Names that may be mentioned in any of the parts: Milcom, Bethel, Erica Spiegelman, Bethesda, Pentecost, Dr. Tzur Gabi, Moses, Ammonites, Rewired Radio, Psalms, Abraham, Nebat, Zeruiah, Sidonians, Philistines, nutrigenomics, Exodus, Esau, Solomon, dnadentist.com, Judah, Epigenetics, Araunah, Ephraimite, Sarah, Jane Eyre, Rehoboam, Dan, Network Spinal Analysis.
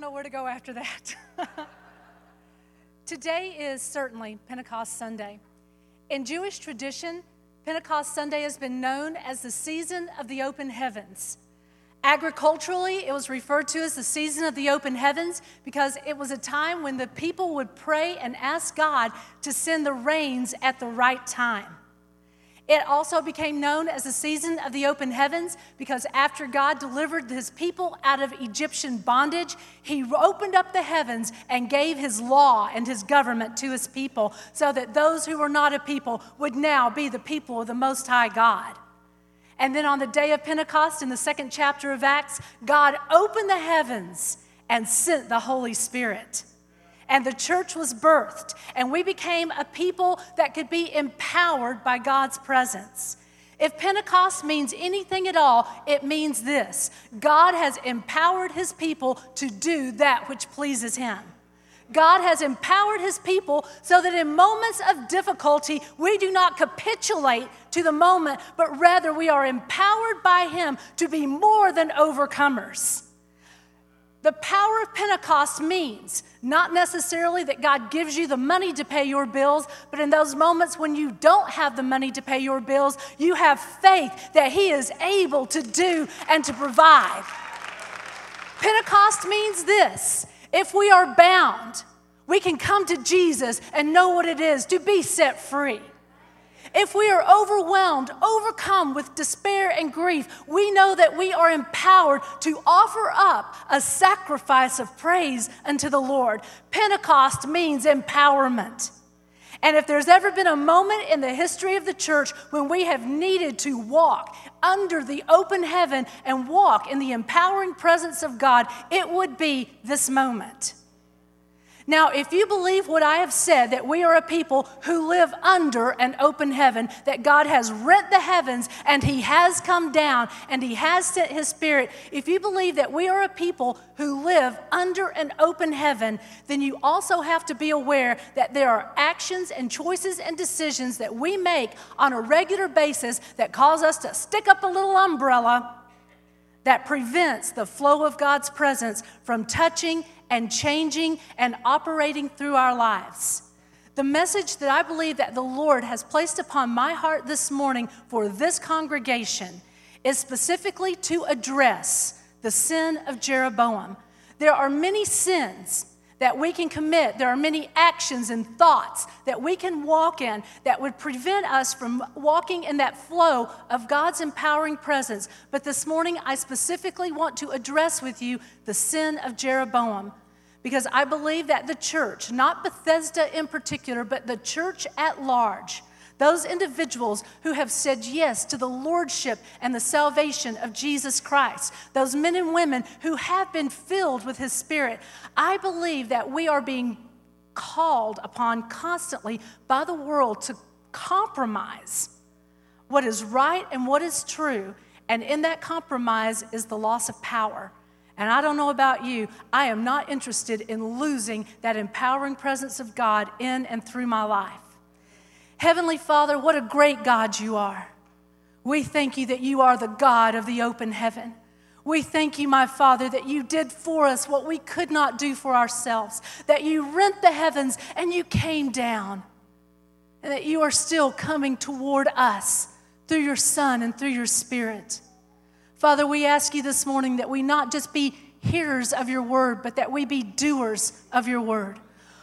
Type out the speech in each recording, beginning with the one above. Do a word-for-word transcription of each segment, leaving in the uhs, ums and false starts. don't know where to go after that. Today is certainly Pentecost Sunday. In Jewish tradition, Pentecost Sunday has been known as the season of the open heavens. Agriculturally, it was referred to as the season of the open heavens because it was a time when the people would pray and ask God to send the rains at the right time. It also became known as the season of the open heavens because after God delivered his people out of Egyptian bondage, he opened up the heavens and gave his law and his government to his people so that those who were not a people would now be the people of the Most High God. And then on the day of Pentecost in the second chapter of Acts, God opened the heavens and sent the Holy Spirit. And the church was birthed, and we became a people that could be empowered by God's presence. If Pentecost means anything at all, it means this: God has empowered his people to do that which pleases him. God has empowered his people so that in moments of difficulty, we do not capitulate to the moment, but rather we are empowered by him to be more than overcomers. The power of Pentecost means not necessarily that God gives you the money to pay your bills, but in those moments when you don't have the money to pay your bills, you have faith that he is able to do and to provide. Pentecost means this: if we are bound, we can come to Jesus and know what it is to be set free. If we are overwhelmed, overcome with despair and grief, we know that we are empowered to offer up a sacrifice of praise unto the Lord. Pentecost means empowerment. And if there's ever been a moment in the history of the church when we have needed to walk under the open heaven and walk in the empowering presence of God, it would be this moment. Now, if you believe what I have said, that we are a people who live under an open heaven, that God has rent the heavens and he has come down and he has sent his Spirit, if you believe that we are a people who live under an open heaven, then you also have to be aware that there are actions and choices and decisions that we make on a regular basis that cause us to stick up a little umbrella that prevents the flow of God's presence from touching and changing and operating through our lives. The message that I believe that the Lord has placed upon my heart this morning for this congregation is specifically to address the sin of Jeroboam. There are many sins that we can commit. There are many actions and thoughts that we can walk in that would prevent us from walking in that flow of God's empowering presence. But this morning, I specifically want to address with you the sin of Jeroboam, because I believe that the church, not Bethesda in particular, but the church at large, those individuals who have said yes to the lordship and the salvation of Jesus Christ, those men and women who have been filled with his Spirit, I believe that we are being called upon constantly by the world to compromise what is right and what is true, and in that compromise is the loss of power. And I don't know about you, I am not interested in losing that empowering presence of God in and through my life. Heavenly Father, what a great God you are. We thank you that you are the God of the open heaven. We thank you, my Father, that you did for us what we could not do for ourselves, that you rent the heavens and you came down, and that you are still coming toward us through your Son and through your Spirit. Father, we ask you this morning that we not just be hearers of your word, but that we be doers of your word.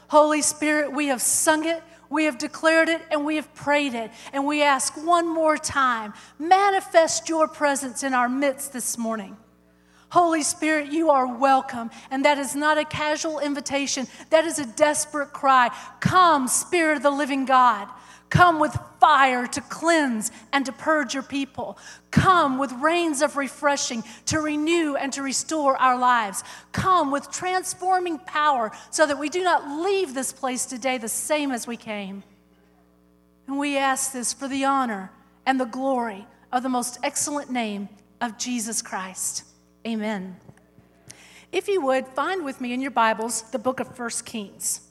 Holy Spirit, we have sung it, we have declared it, and we have prayed it. And we ask one more time, manifest your presence in our midst this morning. Holy Spirit, you are welcome. And that is not a casual invitation. That is a desperate cry. Come, Spirit of the living God. Come with fire to cleanse and to purge your people. Come with rains of refreshing to renew and to restore our lives. Come with transforming power so that we do not leave this place today the same as we came. And we ask this for the honor and the glory of the most excellent name of Jesus Christ. Amen. If you would, find with me in your Bibles the book of First Kings.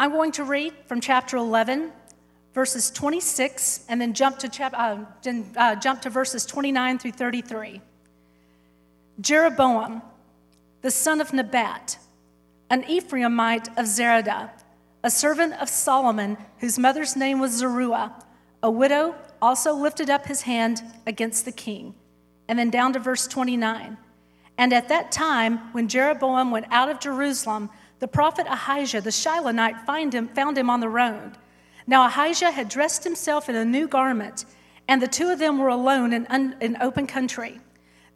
I'm going to read from chapter eleven, verses twenty-six, and then jump to chap- uh, uh, jump to verses twenty-nine through thirty-three. Jeroboam the son of Nebat, an Ephraimite of Zerudah, a servant of Solomon, whose mother's name was Zeruiah, a widow, also lifted up his hand against the king. And then down to verse twenty-nine. And at that time, when Jeroboam went out of Jerusalem, the prophet Ahijah the Shilonite find him, found him on the road. Now Ahijah had dressed himself in a new garment, and the two of them were alone in un, in open country.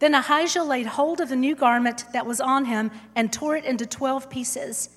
Then Ahijah laid hold of the new garment that was on him and tore it into twelve pieces.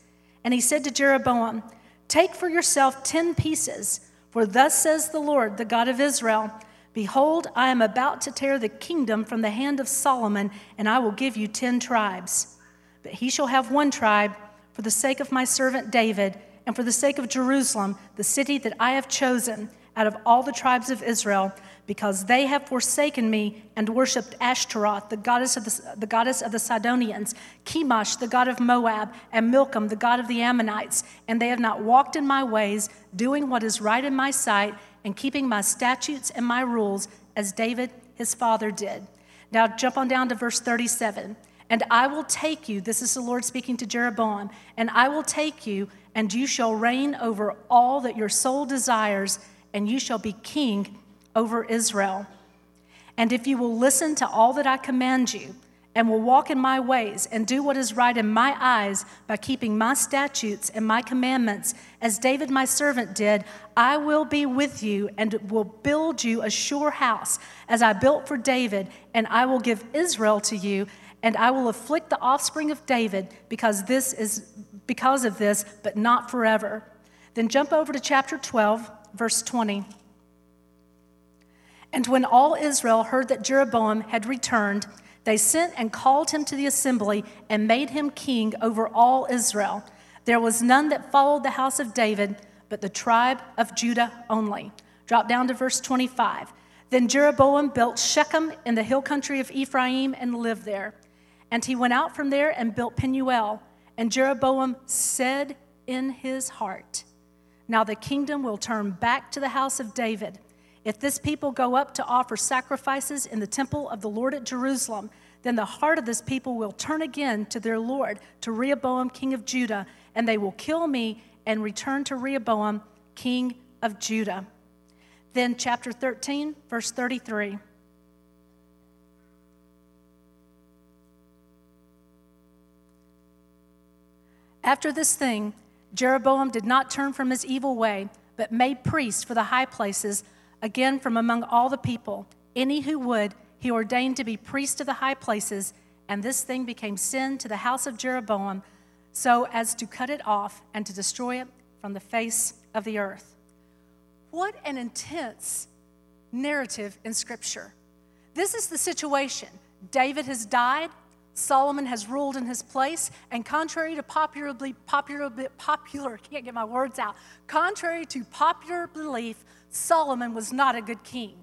And he said to Jeroboam, "Take for yourself ten pieces, for thus says the Lord, the God of Israel, behold, I am about to tear the kingdom from the hand of Solomon, and I will give you ten tribes. But he shall have one tribe for the sake of my servant David, and for the sake of Jerusalem, the city that I have chosen out of all the tribes of Israel, because they have forsaken me and worshipped Ashtaroth, the goddess of the, the goddess of the Sidonians, Chemosh, the god of Moab, and Milcom, the god of the Ammonites, and they have not walked in my ways, doing what is right in my sight, and keeping my statutes and my rules, as David his father did." Now jump on down to verse thirty-seven. "And I will take you," this is the Lord speaking to Jeroboam, "and I will take you, and you shall reign over all that your soul desires, and you shall be king over Israel. And if you will listen to all that I command you, and will walk in my ways, and do what is right in my eyes by keeping my statutes and my commandments, as David my servant did, I will be with you and will build you a sure house, as I built for David, and I will give Israel to you, and I will afflict the offspring of David because this is because of this, but not forever." Then jump over to chapter twelve, verse twenty. "And when all Israel heard that Jeroboam had returned, they sent and called him to the assembly and made him king over all Israel. There was none that followed the house of David, but the tribe of Judah only." Drop down to verse twenty-five. "Then Jeroboam built Shechem in the hill country of Ephraim and lived there. And he went out from there and built Penuel. And Jeroboam said in his heart, now the kingdom will turn back to the house of David. If this people go up to offer sacrifices in the temple of the Lord at Jerusalem, then the heart of this people will turn again to their Lord, to Rehoboam, king of Judah, and they will kill me and return to Rehoboam, king of Judah." Then chapter thirteen, verse thirty-three. "After this thing, Jeroboam did not turn from his evil way, but made priests for the high places, again, from among all the people, any who would, he ordained to be priest of the high places, and this thing became sin to the house of Jeroboam, so as to cut it off and to destroy it from the face of the earth." What an intense narrative in Scripture. This is the situation. David has died, Solomon has ruled in his place, and contrary to popularly, popular, popular, can't get my words out, contrary to popular belief, Solomon was not a good king.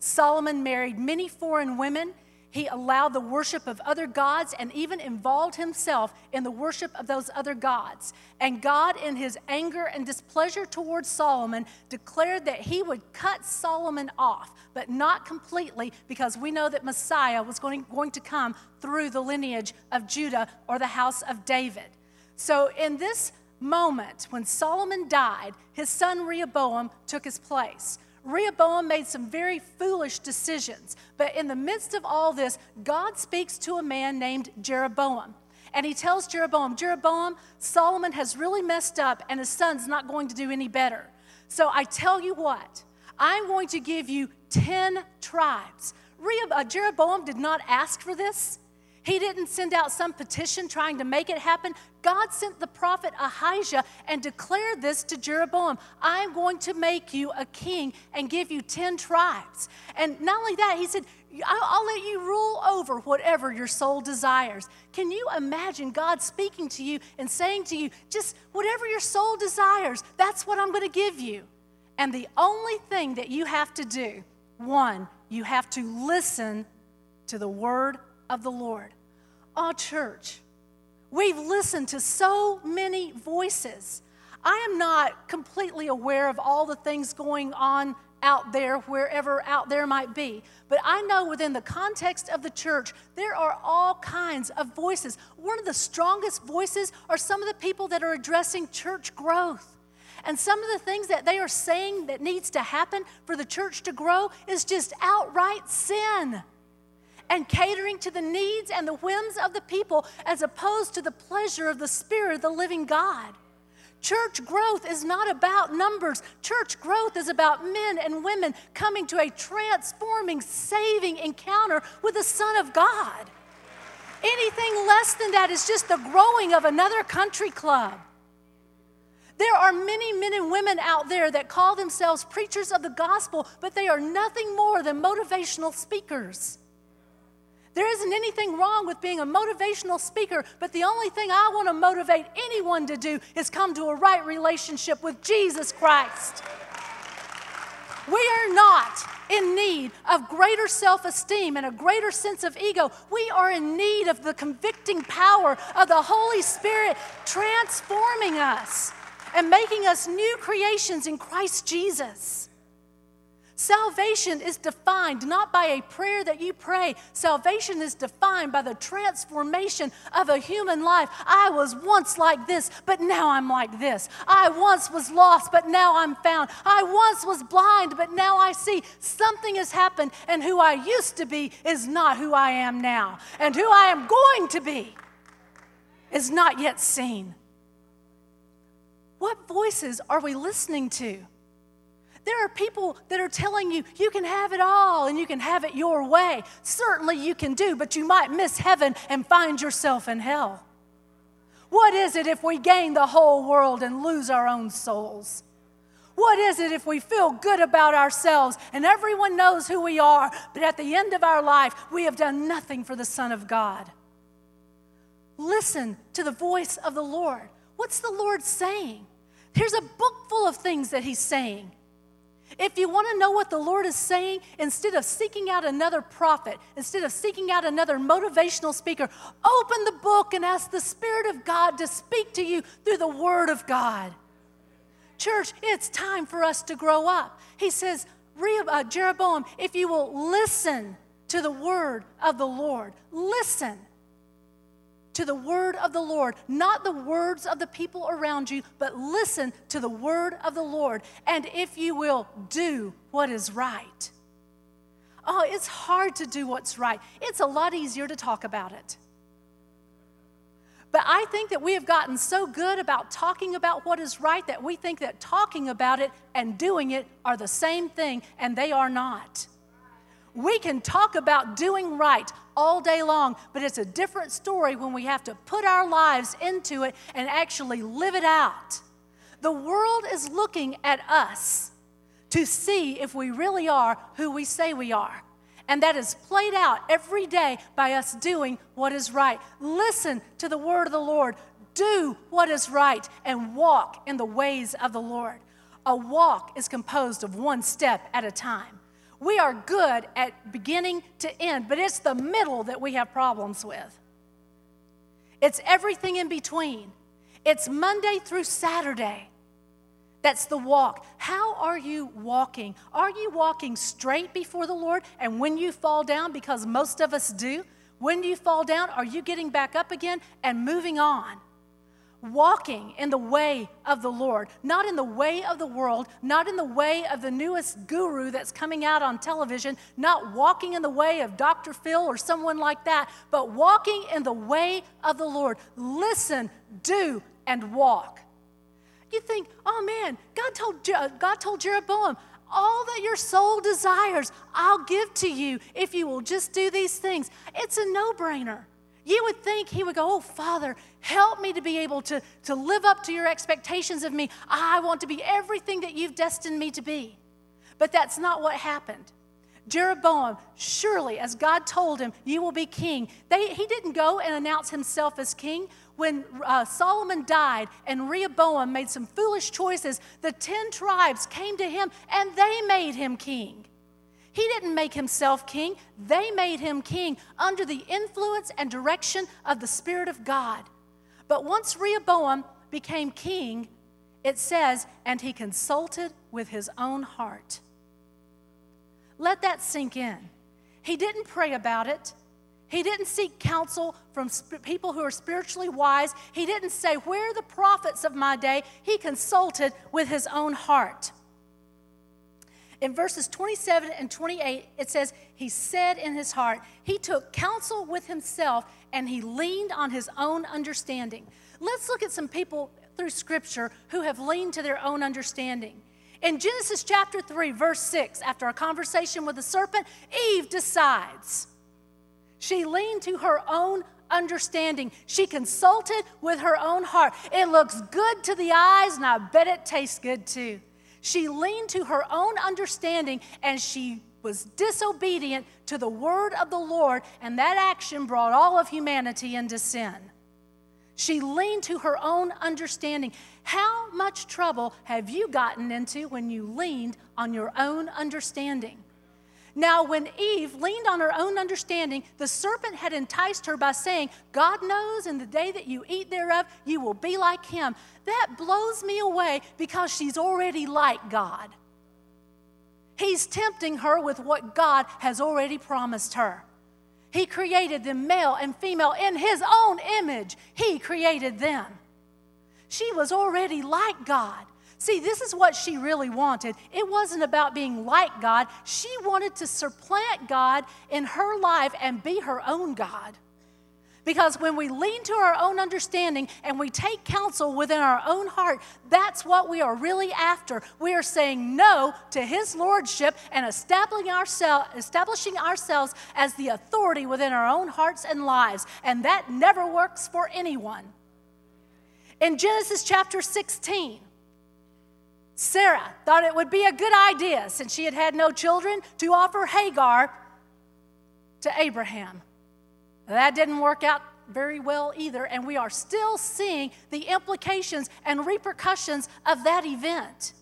Solomon married many foreign women. He allowed the worship of other gods and even involved himself in the worship of those other gods. And God, in his anger and displeasure towards Solomon, declared that he would cut Solomon off, but not completely, because we know that Messiah was going, going to come through the lineage of Judah or the house of David. So in this moment, when Solomon died, his son Rehoboam took his place. Rehoboam made some very foolish decisions, but in the midst of all this, God speaks to a man named Jeroboam, and he tells Jeroboam, Jeroboam, Solomon has really messed up, and his son's not going to do any better. So I tell you what, I'm going to give you ten tribes. Jeroboam did not ask for this. He didn't send out some petition trying to make it happen. God sent the prophet Ahijah and declared this to Jeroboam. I'm going to make you a king and give you ten tribes. And not only that, he said, I'll let you rule over whatever your soul desires. Can you imagine God speaking to you and saying to you, just whatever your soul desires, that's what I'm going to give you. And the only thing that you have to do, one, you have to listen to the word of God. Of the Lord. Oh, church, we've listened to so many voices. I am not completely aware of all the things going on out there, wherever out there might be. But I know within the context of the church, there are all kinds of voices. One of the strongest voices are some of the people that are addressing church growth. And some of the things that they are saying that needs to happen for the church to grow is just outright sin and catering to the needs and the whims of the people as opposed to the pleasure of the Spirit of the living God. Church growth is not about numbers. Church growth is about men and women coming to a transforming, saving encounter with the Son of God. Anything less than that is just the growing of another country club. There are many men and women out there that call themselves preachers of the gospel, but they are nothing more than motivational speakers. There isn't anything wrong with being a motivational speaker, but the only thing I want to motivate anyone to do is come to a right relationship with Jesus Christ. We are not in need of greater self-esteem and a greater sense of ego. We are in need of the convicting power of the Holy Spirit transforming us and making us new creations in Christ Jesus. Salvation is defined not by a prayer that you pray. Salvation is defined by the transformation of a human life. I was once like this, but now I'm like this. I once was lost, but now I'm found. I once was blind, but now I see. Something has happened, and who I used to be is not who I am now. And who I am going to be is not yet seen. What voices are we listening to? There are people that are telling you, you can have it all and you can have it your way. Certainly you can do, but you might miss heaven and find yourself in hell. What is it if we gain the whole world and lose our own souls? What is it if we feel good about ourselves and everyone knows who we are, but at the end of our life, we have done nothing for the Son of God? Listen to the voice of the Lord. What's the Lord saying? Here's a book full of things that He's saying. If you want to know what the Lord is saying, instead of seeking out another prophet, instead of seeking out another motivational speaker, open the book and ask the Spirit of God to speak to you through the Word of God. Church, it's time for us to grow up. He says, Jeroboam, if you will listen to the Word of the Lord, listen to the Word of the Lord, not the words of the people around you, but listen to the Word of the Lord, and if you will, do what is right. Oh, it's hard to do what's right. It's a lot easier to talk about it. But I think that we have gotten so good about talking about what is right that we think that talking about it and doing it are the same thing, and they are not. We can talk about doing right all day long, but it's a different story when we have to put our lives into it and actually live it out. The world is looking at us to see if we really are who we say we are. And that is played out every day by us doing what is right. Listen to the word of the Lord. Do what is right and walk in the ways of the Lord. A walk is composed of one step at a time. We are good at beginning to end, but it's the middle that we have problems with. It's everything in between. It's Monday through Saturday. That's the walk. How are you walking? Are you walking straight before the Lord? And when you fall down, because most of us do, when you fall down, are you getting back up again and moving on? Walking in the way of the Lord, not in the way of the world, not in the way of the newest guru that's coming out on television, not walking in the way of Doctor Phil or someone like that, but walking in the way of the Lord. Listen, do, and walk. You think, oh man, God told, God told Jeroboam, all that your soul desires, I'll give to you if you will just do these things. It's a no-brainer. You would think he would go, oh, Father, help me to be able to, to live up to your expectations of me. I want to be everything that you've destined me to be. But that's not what happened. Jeroboam, surely, as God told him, you will be king. They, he didn't go and announce himself as king. When uh, Solomon died and Rehoboam made some foolish choices, the ten tribes came to him and they made him king. He didn't make himself king. They made him king under the influence and direction of the Spirit of God. But once Rehoboam became king, it says, and he consulted with his own heart. Let that sink in. He didn't pray about it. He didn't seek counsel from sp- people who are spiritually wise. He didn't say, where are the prophets of my day? He consulted with his own heart. In verses twenty-seven and twenty-eight, it says, he said in his heart, he took counsel with himself and he leaned on his own understanding. Let's look at some people through Scripture who have leaned to their own understanding. In Genesis chapter three, verse six, after a conversation with the serpent, Eve decides. She leaned to her own understanding. She consulted with her own heart. It looks good to the eyes, and I bet it tastes good too. She leaned to her own understanding, and she was disobedient to the word of the Lord, and that action brought all of humanity into sin. She leaned to her own understanding. How much trouble have you gotten into when you leaned on your own understanding? Now, when Eve leaned on her own understanding, the serpent had enticed her by saying, God knows in the day that you eat thereof, you will be like him. That blows me away because she's already like God. He's tempting her with what God has already promised her. He created them male and female in his own image. He created them. She was already like God. See, this is what she really wanted. It wasn't about being like God. She wanted to supplant God in her life and be her own God. Because when we lean to our own understanding and we take counsel within our own heart, that's what we are really after. We are saying no to his lordship and establishing ourselves, establishing ourselves as the authority within our own hearts and lives. And that never works for anyone. In Genesis chapter sixteen, Sarah thought it would be a good idea, since she had had no children, to offer Hagar to Abraham. That didn't work out very well either, and we are still seeing the implications and repercussions of that event.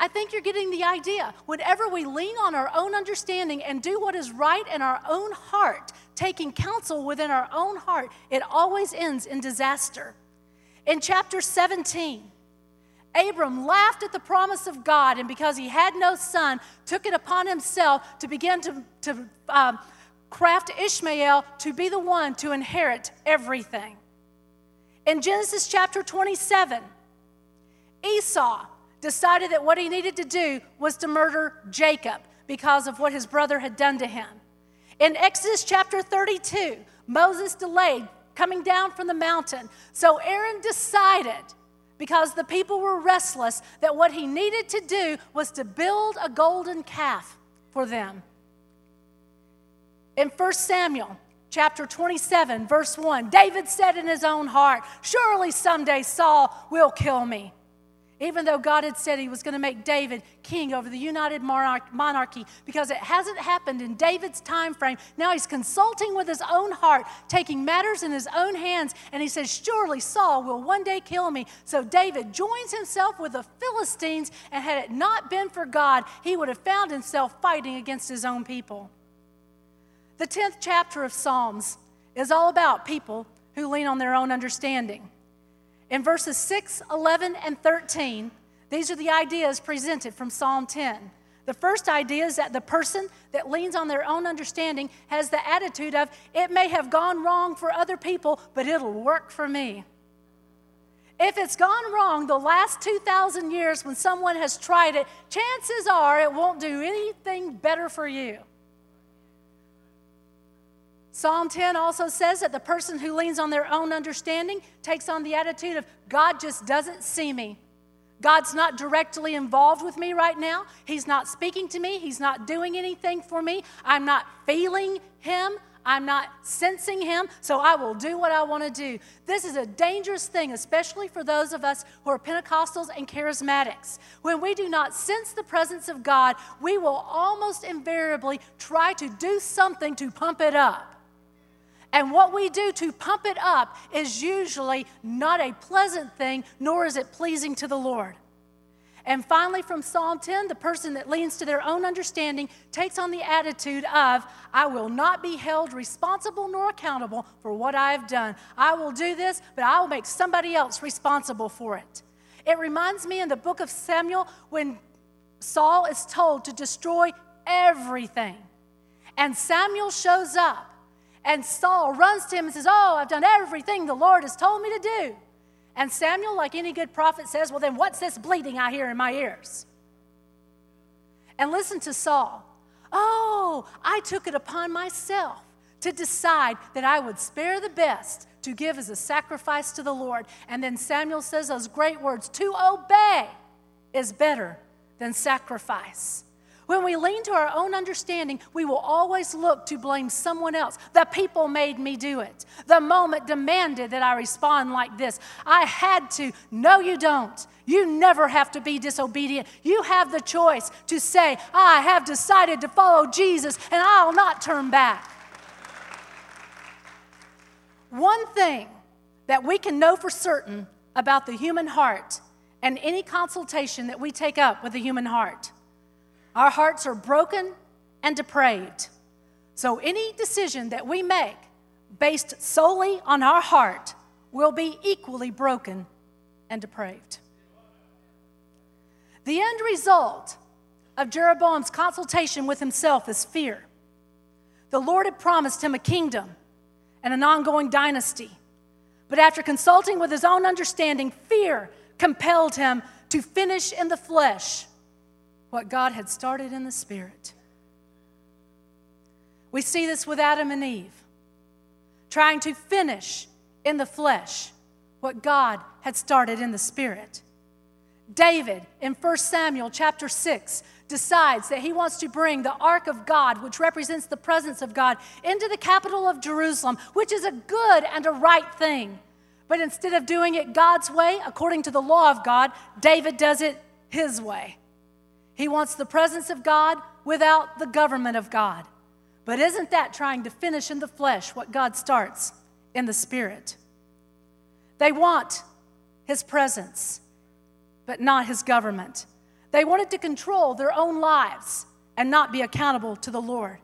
I think you're getting the idea. Whenever we lean on our own understanding and do what is right in our own heart, taking counsel within our own heart, it always ends in disaster. In chapter seventeen, Abram laughed at the promise of God, and because he had no son, took it upon himself to begin to, to um, craft Ishmael to be the one to inherit everything. In Genesis chapter twenty-seven, Esau decided that what he needed to do was to murder Jacob because of what his brother had done to him. In Exodus chapter thirty-two, Moses delayed coming down from the mountain. So Aaron decided, because the people were restless, that what he needed to do was to build a golden calf for them. In First Samuel chapter twenty-seven, verse one, David said in his own heart, surely someday Saul will kill me. Even though God had said he was going to make David king over the united monarchy, because it hasn't happened in David's time frame. Now he's consulting with his own heart, taking matters in his own hands, and he says, surely Saul will one day kill me. So David joins himself with the Philistines, and had it not been for God, he would have found himself fighting against his own people. The tenth chapter of Psalms is all about people who lean on their own understanding. In verses six, eleven, and thirteen, these are the ideas presented from Psalm ten. The first idea is that the person that leans on their own understanding has the attitude of, it may have gone wrong for other people, but it'll work for me. If it's gone wrong the last two thousand years when someone has tried it, chances are it won't do anything better for you. Psalm ten also says that the person who leans on their own understanding takes on the attitude of, God just doesn't see me. God's not directly involved with me right now. He's not speaking to me. He's not doing anything for me. I'm not feeling him. I'm not sensing him, so I will do what I want to do. This is a dangerous thing, especially for those of us who are Pentecostals and charismatics. When we do not sense the presence of God, we will almost invariably try to do something to pump it up. And what we do to pump it up is usually not a pleasant thing, nor is it pleasing to the Lord. And finally, from Psalm ten, the person that leans to their own understanding takes on the attitude of, I will not be held responsible nor accountable for what I have done. I will do this, but I will make somebody else responsible for it. It reminds me in the book of Samuel when Saul is told to destroy everything. And Samuel shows up, and Saul runs to him and says, oh, I've done everything the Lord has told me to do. And Samuel, like any good prophet, says, well, then what's this bleating I hear in my ears? And listen to Saul. Oh, I took it upon myself to decide that I would spare the best to give as a sacrifice to the Lord. And then Samuel says those great words, to obey is better than sacrifice. When we lean to our own understanding, we will always look to blame someone else. The people made me do it. The moment demanded that I respond like this. I had to. No, you don't. You never have to be disobedient. You have the choice to say, I have decided to follow Jesus and I'll not turn back. One thing that we can know for certain about the human heart and any consultation that we take up with the human heart, our hearts are broken and depraved. So any decision that we make based solely on our heart will be equally broken and depraved. The end result of Jeroboam's consultation with himself is fear. The Lord had promised him a kingdom and an ongoing dynasty. But after consulting with his own understanding, fear compelled him to finish in the flesh what God had started in the spirit. We see this with Adam and Eve, trying to finish in the flesh what God had started in the spirit. David, in First Samuel chapter six, decides that he wants to bring the ark of God, which represents the presence of God, into the capital of Jerusalem, which is a good and a right thing. But instead of doing it God's way, according to the law of God, David does it his way. He wants the presence of God without the government of God. But isn't that trying to finish in the flesh what God starts in the spirit? They want his presence, but not his government. They wanted to control their own lives and not be accountable to the Lord.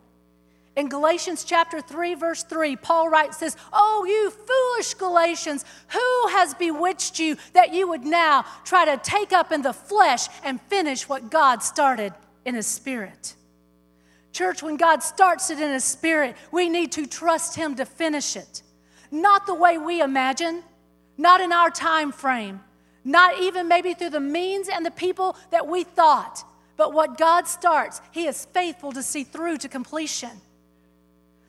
In Galatians chapter three, verse three, Paul writes this, oh, you foolish Galatians, who has bewitched you that you would now try to take up in the flesh and finish what God started in his spirit? Church, when God starts it in his spirit, we need to trust him to finish it. Not the way we imagine, not in our time frame, not even maybe through the means and the people that we thought, but what God starts, he is faithful to see through to completion.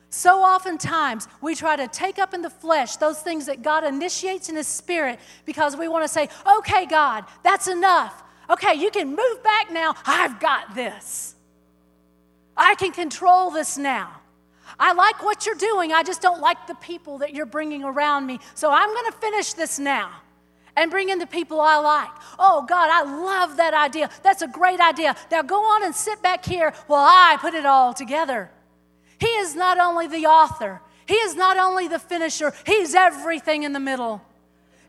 So oftentimes, we try to take up in the flesh those things that God initiates in his spirit because we want to say, okay, God, that's enough. Okay, you can move back now. I've got this. I can control this now. I like what you're doing. I just don't like the people that you're bringing around me. So I'm going to finish this now and bring in the people I like. Oh, God, I love that idea. That's a great idea. Now go on and sit back here while I put it all together. He is not only the author. He is not only the finisher. He's everything in the middle.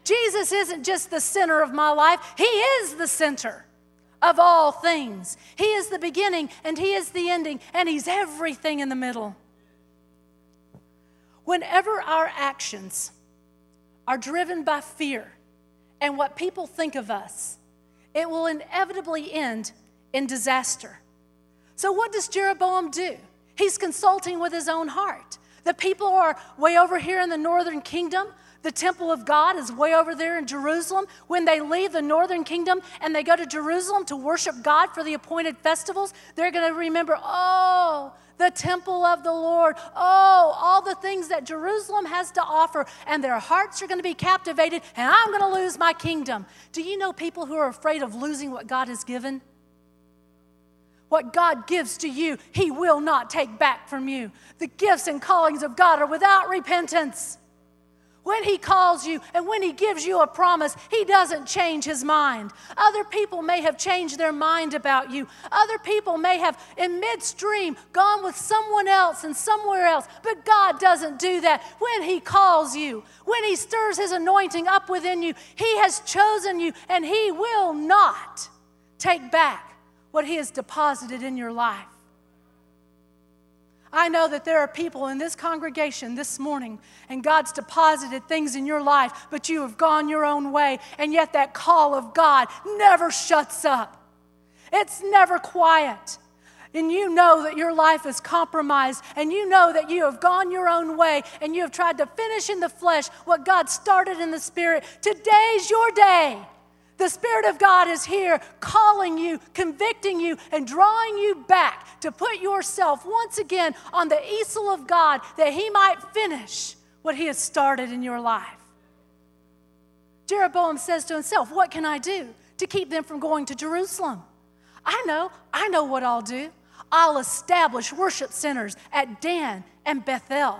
Jesus isn't just the center of my life. He is the center of all things. He is the beginning and he is the ending, and he's everything in the middle. Whenever our actions are driven by fear and what people think of us, it will inevitably end in disaster. So what does Jeroboam do? He's consulting with his own heart. The people are way over here in the northern kingdom. The temple of God is way over there in Jerusalem. When they leave the northern kingdom and they go to Jerusalem to worship God for the appointed festivals, they're going to remember, oh, the temple of the Lord. Oh, all the things that Jerusalem has to offer. And their hearts are going to be captivated, and I'm going to lose my kingdom. Do you know people who are afraid of losing what God has given? What God gives to you, he will not take back from you. The gifts and callings of God are without repentance. When he calls you and when he gives you a promise, he doesn't change his mind. Other people may have changed their mind about you. Other people may have in midstream gone with someone else and somewhere else, but God doesn't do that. When he calls you, when he stirs his anointing up within you, he has chosen you, and he will not take back what he has deposited in your life. I know that there are people in this congregation this morning, and God's deposited things in your life, but you have gone your own way, and yet that call of God never shuts up. It's never quiet. and you know that your life is compromised, and you know that you have gone your own way, and you have tried to finish in the flesh what God started in the Spirit, today's your day. The Spirit of God is here calling you, convicting you, and drawing you back to put yourself once again on the easel of God that He might finish what He has started in your life. Jeroboam says to himself, what can I do to keep them from going to Jerusalem? I know, I know what I'll do. I'll establish worship centers at Dan and Bethel,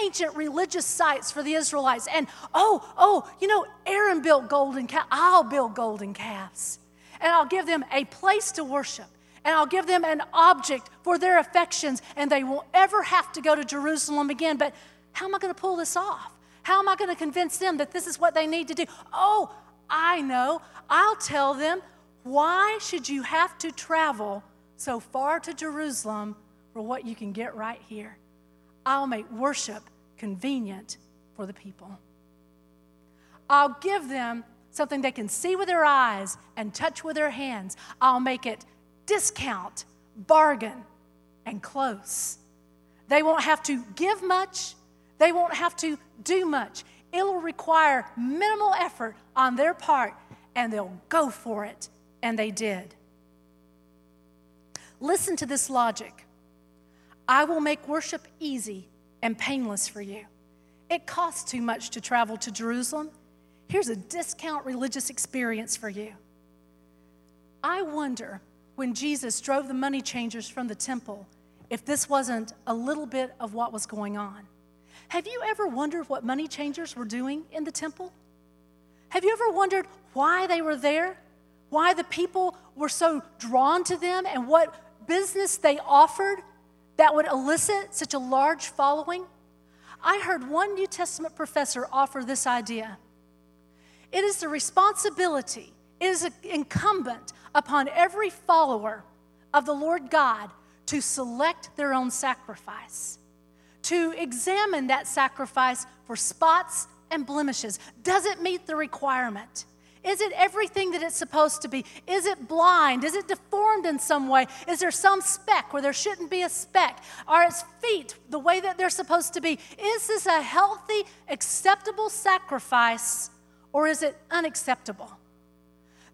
ancient religious sites for the Israelites. And oh, oh, you know, Aaron built golden calves. I'll build golden calves. And I'll give them a place to worship. And I'll give them an object for their affections. And they won't ever have to go to Jerusalem again. But how am I going to pull this off? How am I going to convince them that this is what they need to do? Oh, I know. I'll tell them, why should you have to travel so far to Jerusalem for what you can get right here? I'll make worship convenient for the people. I'll give them something they can see with their eyes and touch with their hands. I'll make it discount, bargain, and close. They won't have to give much. They won't have to do much. It'll require minimal effort on their part, and they'll go for it. And they did. Listen to this logic. I will make worship easy and painless for you. It costs too much to travel to Jerusalem. Here's a discount religious experience for you. I wonder, when Jesus drove the money changers from the temple, if this wasn't a little bit of what was going on. Have you ever wondered what money changers were doing in the temple? Have you ever wondered why they were there? Why the people were so drawn to them and what business they offered that would elicit such a large following? I heard one New Testament professor offer this idea. It is the responsibility, it is incumbent upon every follower of the Lord God to select their own sacrifice, to examine that sacrifice for spots and blemishes. Does it meet the requirement? Is it everything that it's supposed to be? Is it blind? Is it deformed in some way? Is there some speck where there shouldn't be a speck? Are its feet the way that they're supposed to be? Is this a healthy, acceptable sacrifice, or is it unacceptable?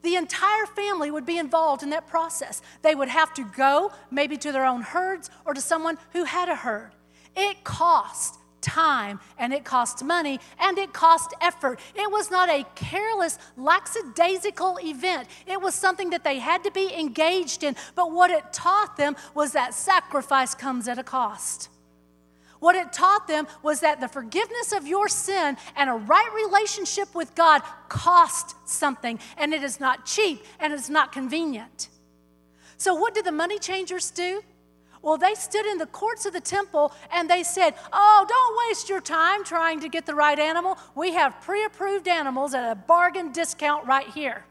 The entire family would be involved in that process. They would have to go maybe to their own herds or to someone who had a herd. It cost time, and it cost money, and it cost effort. It was not a careless, lackadaisical event. It was something that they had to be engaged in, but what it taught them was that sacrifice comes at a cost. What it taught them was that the forgiveness of your sin and a right relationship with God cost something, and it is not cheap, and it's not convenient. So what did the money changers do? Well, they stood in the courts of the temple and they said, oh, don't waste your time trying to get the right animal. We have pre-approved animals at a bargain discount right here.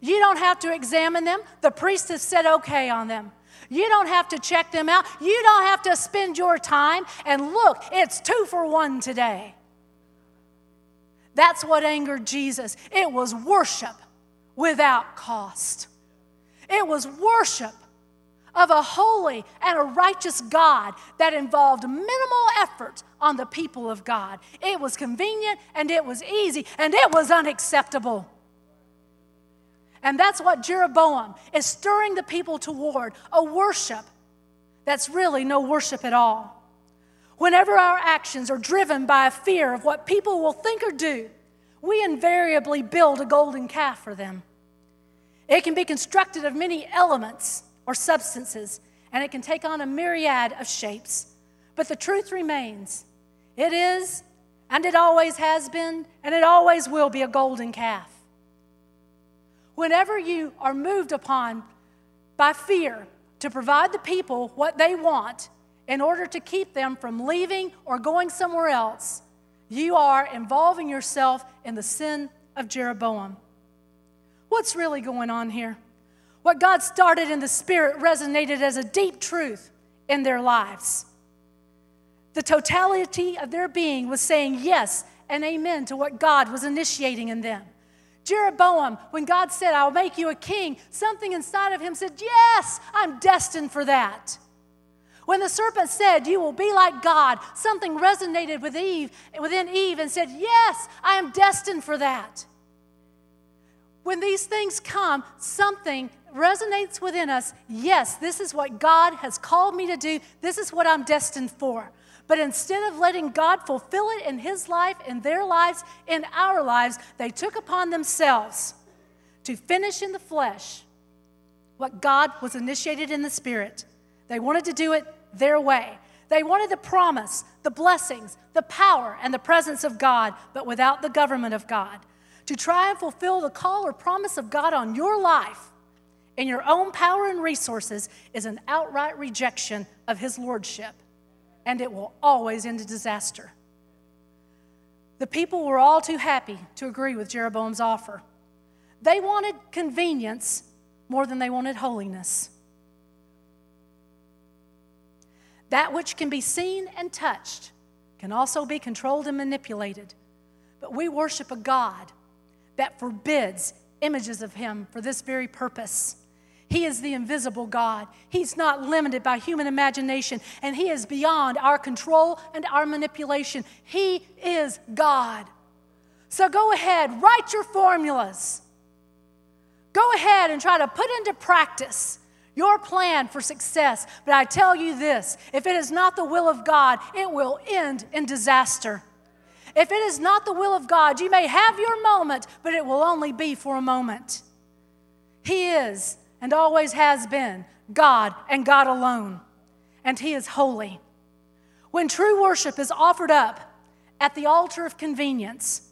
You don't have to examine them. The priest has said okay on them. You don't have to check them out. You don't have to spend your time. And look, it's two for one today. That's what angered Jesus. It was worship without cost. It was worship of a holy and a righteous God that involved minimal effort on the people of God. It was convenient, and it was easy, and it was unacceptable. And that's what Jeroboam is stirring the people toward, a worship that's really no worship at all. Whenever our actions are driven by a fear of what people will think or do, we invariably build a golden calf for them. It can be constructed of many elements or substances, and it can take on a myriad of shapes. But the truth remains. It is, and it always has been, and it always will be a golden calf. Whenever you are moved upon by fear to provide the people what they want in order to keep them from leaving or going somewhere else, you are involving yourself in the sin of Jeroboam. What's really going on here? What God started in the Spirit resonated as a deep truth in their lives. The totality of their being was saying yes and amen to what God was initiating in them. Jeroboam, when God said, I'll make you a king, something inside of him said, yes, I'm destined for that. When the serpent said, you will be like God, something resonated with Eve, within Eve and said, yes, I am destined for that. When these things come, something resonates within us. Yes, this is what God has called me to do. This is what I'm destined for. But instead of letting God fulfill it in his life, in their lives, in our lives, they took upon themselves to finish in the flesh what God was initiated in the spirit. They wanted to do it their way. They wanted the promise, the blessings, the power, and the presence of God, but without the government of God. To try and fulfill the call or promise of God on your life in your own power and resources is an outright rejection of his lordship. And it will always end in disaster. The people were all too happy to agree with Jeroboam's offer. They wanted convenience more than they wanted holiness. That which can be seen and touched can also be controlled and manipulated. But we worship a God that forbids images of him for this very purpose. He is the invisible God. He's not limited by human imagination, and he is beyond our control and our manipulation. He is God. So go ahead, write your formulas. Go ahead and try to put into practice your plan for success. But I tell you this, if it is not the will of God, it will end in disaster. If it is not the will of God, you may have your moment, but it will only be for a moment. He is and always has been God and God alone, and he is holy. When true worship is offered up at the altar of convenience,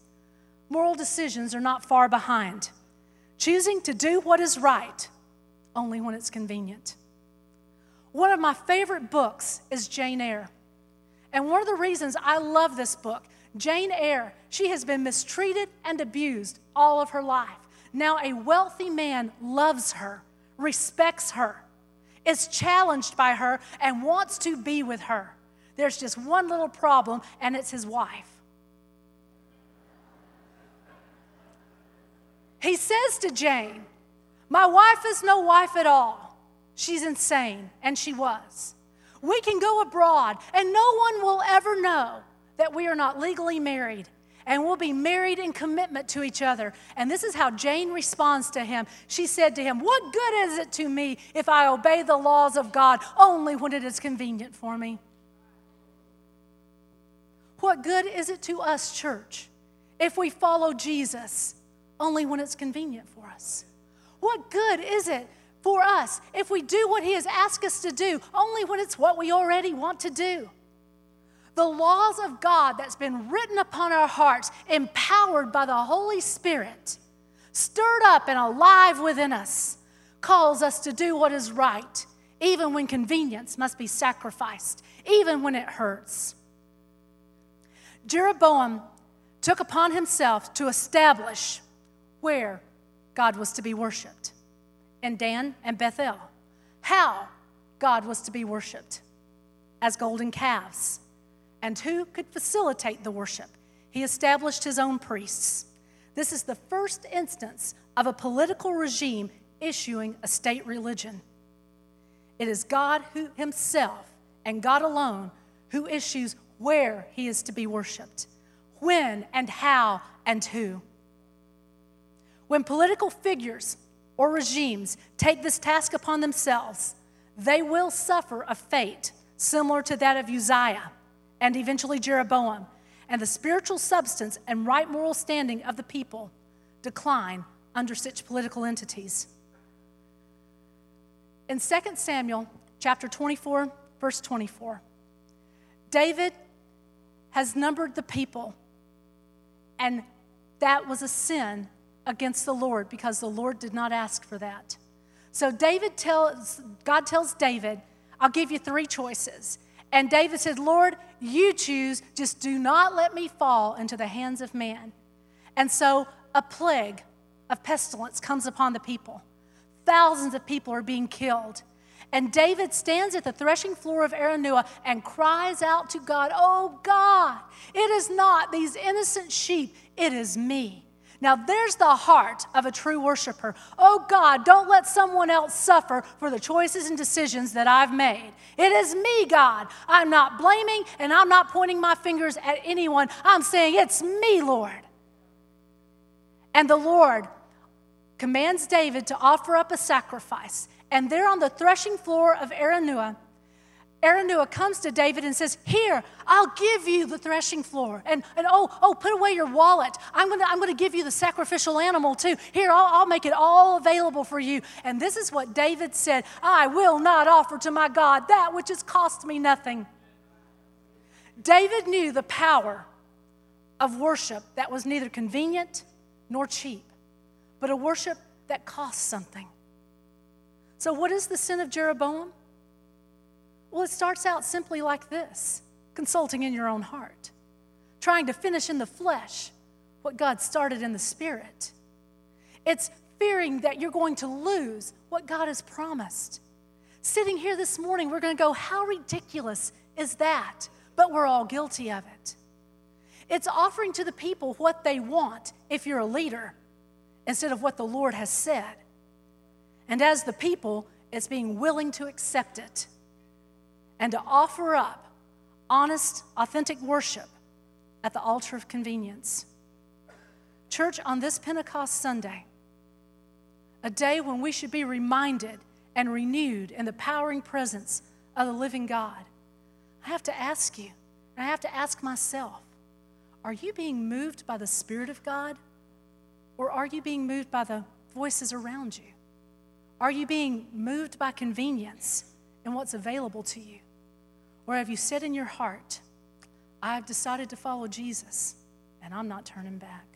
moral decisions are not far behind, choosing to do what is right only when it's convenient. One of my favorite books is Jane Eyre, and one of the reasons I love this book, Jane Eyre, she has been mistreated and abused all of her life. Now a wealthy man loves her, respects her, is challenged by her, and wants to be with her. There's just one little problem, and it's his wife. He says to Jane, my wife is no wife at all. She's insane, and she was. We can go abroad, and no one will ever know that we are not legally married, and we'll be married in commitment to each other. And this is how Jane responds to him. She said to him, what good is it to me if I obey the laws of God only when it is convenient for me? What good is it to us, church, if we follow Jesus only when it's convenient for us? What good is it for us if we do what he has asked us to do only when it's what we already want to do? The laws of God that's been written upon our hearts, empowered by the Holy Spirit, stirred up and alive within us, calls us to do what is right, even when convenience must be sacrificed, even when it hurts. Jeroboam took upon himself to establish where God was to be worshiped, in Dan and Bethel. How God was to be worshiped, as golden calves. And who could facilitate the worship? He established his own priests. This is the first instance of a political regime issuing a state religion. It is God who himself and God alone who issues where he is to be worshiped, when and how and who. When political figures or regimes take this task upon themselves, they will suffer a fate similar to that of Uzziah, and eventually Jeroboam, and the spiritual substance and right moral standing of the people decline under such political entities. In Second Samuel chapter twenty-four, verse twenty-four, David has numbered the people, and that was a sin against the Lord because the Lord did not ask for that. So David tells, God tells David, I'll give you three choices. And David said, Lord, you choose, just do not let me fall into the hands of man. And so a plague of pestilence comes upon the people. Thousands of people are being killed. And David stands at the threshing floor of Araunah and cries out to God, oh God, it is not these innocent sheep, it is me. Now there's the heart of a true worshiper. Oh God, don't let someone else suffer for the choices and decisions that I've made. It is me, God. I'm not blaming and I'm not pointing my fingers at anyone. I'm saying it's me, Lord. And the Lord commands David to offer up a sacrifice. And there on the threshing floor of Araunah, Araunah comes to David and says, here, I'll give you the threshing floor. And, and oh, oh, put away your wallet. I'm going to I'm going to give you the sacrificial animal too. Here, I'll, I'll make it all available for you. And this is what David said, I will not offer to my God that which has cost me nothing. David knew the power of worship that was neither convenient nor cheap, but a worship that cost something. So what is the sin of Jeroboam? Well, it starts out simply like this, consulting in your own heart, trying to finish in the flesh what God started in the spirit. It's fearing that you're going to lose what God has promised. Sitting here this morning, we're going to go, how ridiculous is that? But we're all guilty of it. It's offering to the people what they want if you're a leader instead of what the Lord has said. And as the people, it's being willing to accept it and to offer up honest, authentic worship at the altar of convenience. Church, on this Pentecost Sunday, a day when we should be reminded and renewed in the powering presence of the living God, I have to ask you, and I have to ask myself, are you being moved by the Spirit of God, or are you being moved by the voices around you? Are you being moved by convenience and what's available to you? Or have you said in your heart, I've decided to follow Jesus, and I'm not turning back?